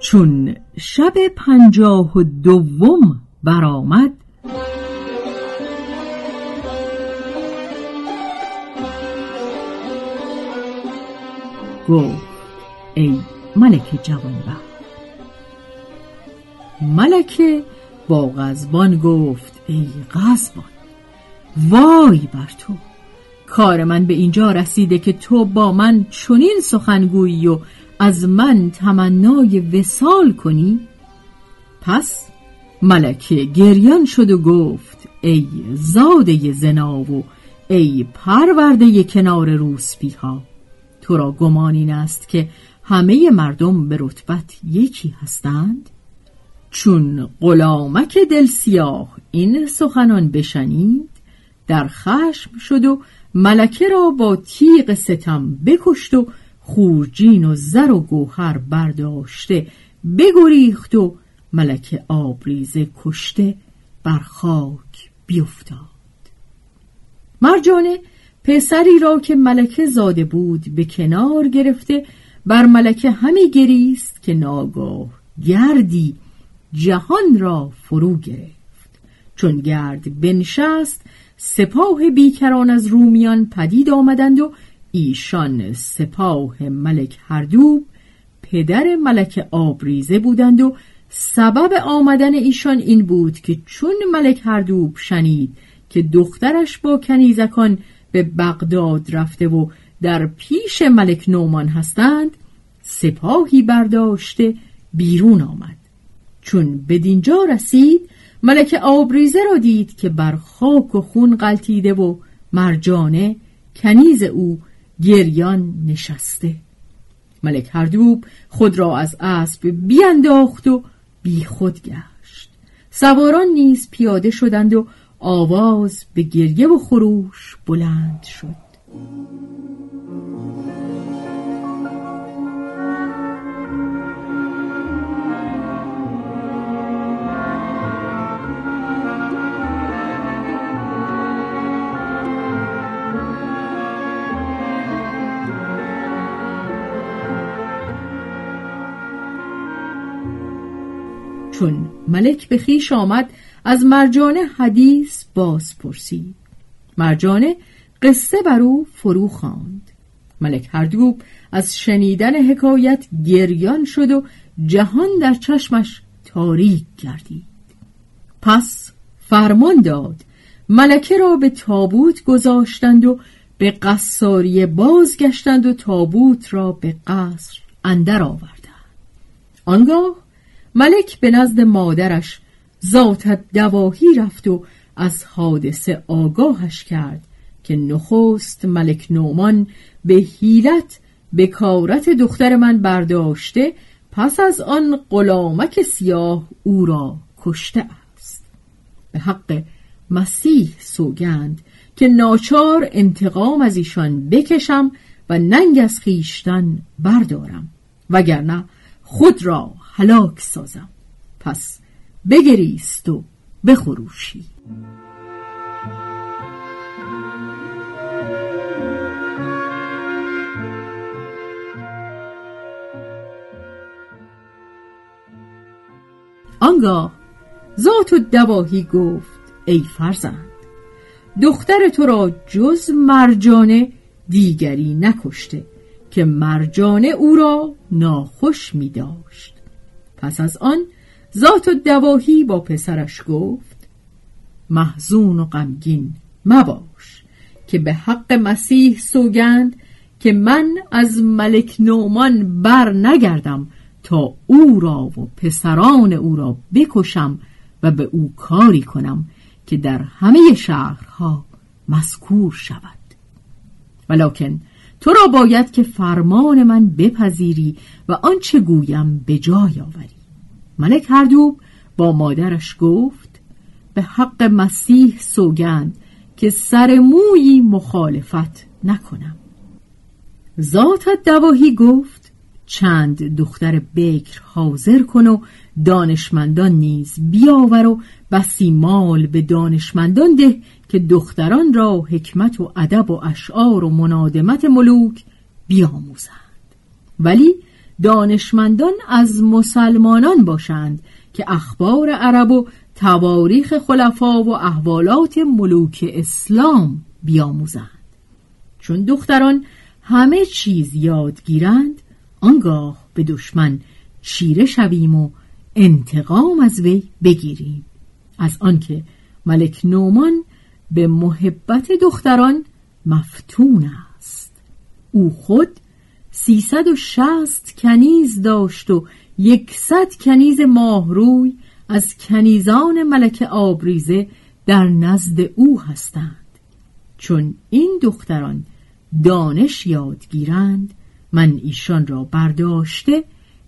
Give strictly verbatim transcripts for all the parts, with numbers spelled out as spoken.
چون شب پنجاه و دوم برآمد، گفت ای ملک جوانبخت. ملکه با غضبان گفت ای غضبان، وای بر تو، کار من به اینجا رسیده که تو با من چنین سخنگویی و از من تمنای وصال کنی؟ پس ملکه گریان شد و گفت ای زاده زنا و ای پرورده کنار روسپی‌ها، تو را گمان این است که همه مردم به رتبت یکی هستند؟ چون غلامک دل سیاه این سخنان بشنید، در خشم شد و ملکه را با تیغ ستم بکشت و خورجین و زر و گوهر برداشته بگریخت و ملک آبریزه کشته بر خاک بیفتاد. مرجانه پسری را که ملکه زاده بود به کنار گرفته بر ملکه همی گریست که ناگاه گردی جهان را فرو گرفت. چون گرد بنشست، سپاه بیکران از رومیان پدید آمدند و ایشان سپاه ملک هردوب پدر ملک آبریزه بودند و سبب آمدن ایشان این بود که چون ملک هردوب شنید که دخترش با کنیزکان به بغداد رفته و در پیش ملک نومان هستند، سپاهی برداشته بیرون آمد. چون بدینجا رسید، ملک آبریزه را دید که بر خاک و خون غلتیده و مرجانه کنیز او گریان نشسته. ملک هردوب خود را از اسب بیانداخت و بی خود گشت. سواران نیز پیاده شدند و آواز به گریه و خروش بلند شد. چون ملک به خویش آمد، از مرجانه حدیث باز پرسید. مرجانه قصه بر او فرو خواند. ملک هردوب از شنیدن حکایت گریان شد و جهان در چشمش تاریک گردید. پس فرمان داد ملکه را به تابوت گذاشتند و به قصاری بازگشتند و تابوت را به قصر اندر آوردند. آنگاه ملک به نزد مادرش ذات دواهی رفت و از حادثه آگاهش کرد که نخست ملک نومان به حیلت به کارت دختر من برداشته، پس از آن غلامک سیاه او را کشته است. به حق مسیح سوگند که ناچار انتقام از ایشان بکشم و ننگ از خویشتن بردارم، وگرنه خود را هلاک سازم. پس بگریست و بخروشی. آنگاه ذات الدواهی گفت ای فرزند، دختر تو را جز مرجانه دیگری نکشته که مرجانه او را ناخوش می داشت. پس از آن ذات الدواهی با پسرش گفت: محزون و غمگین مباش که به حق مسیح سوگند که من از ملک نعمان بر نگردم تا او را و پسران او را بکشم و به او کاری کنم که در همه شهرها مذکور شود. ولکن تو را باید که فرمان من بپذیری و آنچه گویم به جای آوری. ملک هردوب با مادرش گفت: به حق مسیح سوگند که سر مویی مخالفت نکنم. ذات الدواهی گفت: چند دختر بکر حاضر کن و دانشمندان نیز بیاور و بسی مال به دانشمندان ده که دختران را حکمت و ادب و اشعار و منادمت ملوک بیاموزند، ولی دانشمندان از مسلمانان باشند که اخبار عرب و تواریخ خلفا و احوالات ملوک اسلام بیاموزند. چون دختران همه چیز یاد گیرند، آنگاه به دشمن چیره شویم و انتقام از وی بگیریم، از آنکه ملک نعمان به محبت دختران مفتون است. او خود سیصد و شصت کنیز داشت و یکصد کنیز ماهروی از کنیزان ملک آبریزه در نزد او هستند. چون این دختران دانش یاد گیرند، من ایشان را برداشته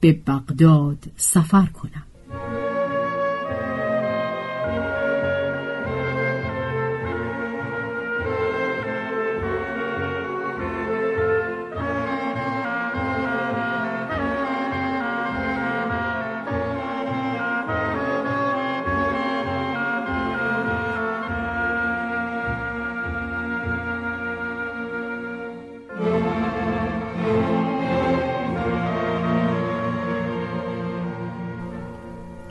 به بغداد سفر کنم.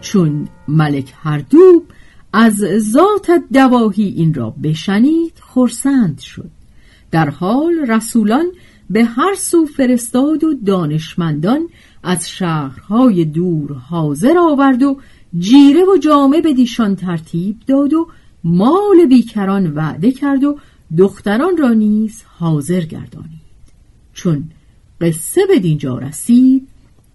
چون ملک هردوب از ذات الدواهی این را بشنید، خرسند شد. در حال رسولان به هر سو فرستاد و دانشمندان از شهرهای دور حاضر آورد و جیره و جامه به دیشان ترتیب داد و مال بیکران وعده کرد و دختران را نیز حاضر گردانید. چون قصه به دینجا رسید،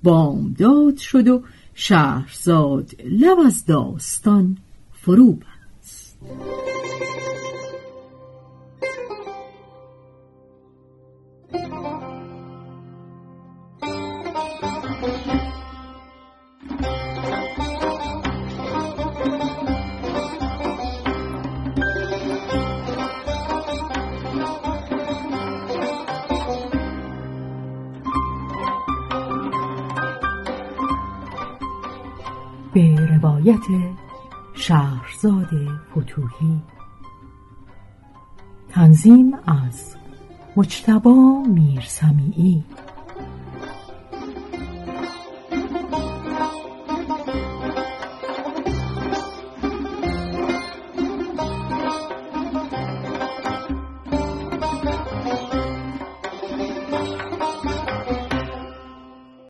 بامداد شد و شهرزاد لب از داستان فرو بست. به روایت شهرزادفتوحی. تنظیم از مجتبی میرسمیعی.